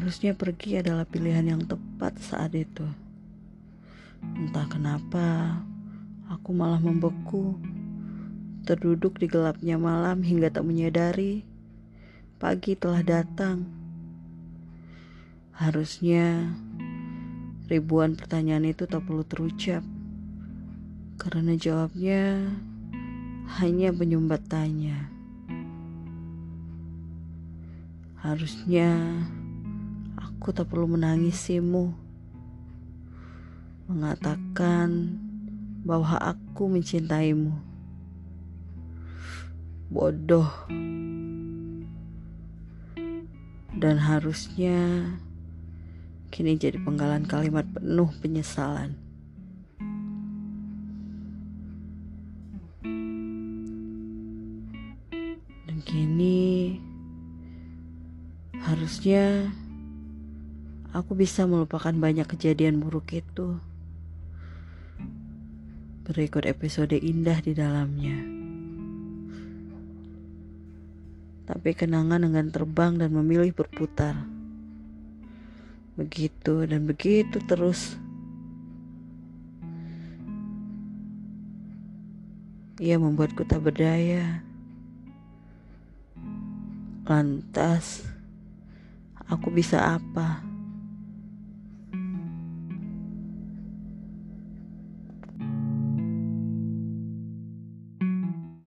Harusnya pergi adalah pilihan yang tepat saat itu. Entah kenapa, aku malah membeku, terduduk di gelapnya malam hingga tak menyadari pagi telah datang. Harusnya ribuan pertanyaan itu tak perlu terucap, karena jawabnya hanya penyumbat tanya. Harusnya aku tak perlu menangisimu, mengatakan bahwa aku mencintaimu. Bodoh. Dan harusnya kini jadi penggalan kalimat penuh penyesalan. Dan kini harusnya aku bisa melupakan banyak kejadian buruk itu. Berikut episode indah di dalamnya. Tapi kenangan dengan terbang dan memilih berputar. Begitu dan begitu terus. Ia membuatku tak berdaya. Lantas, aku bisa apa?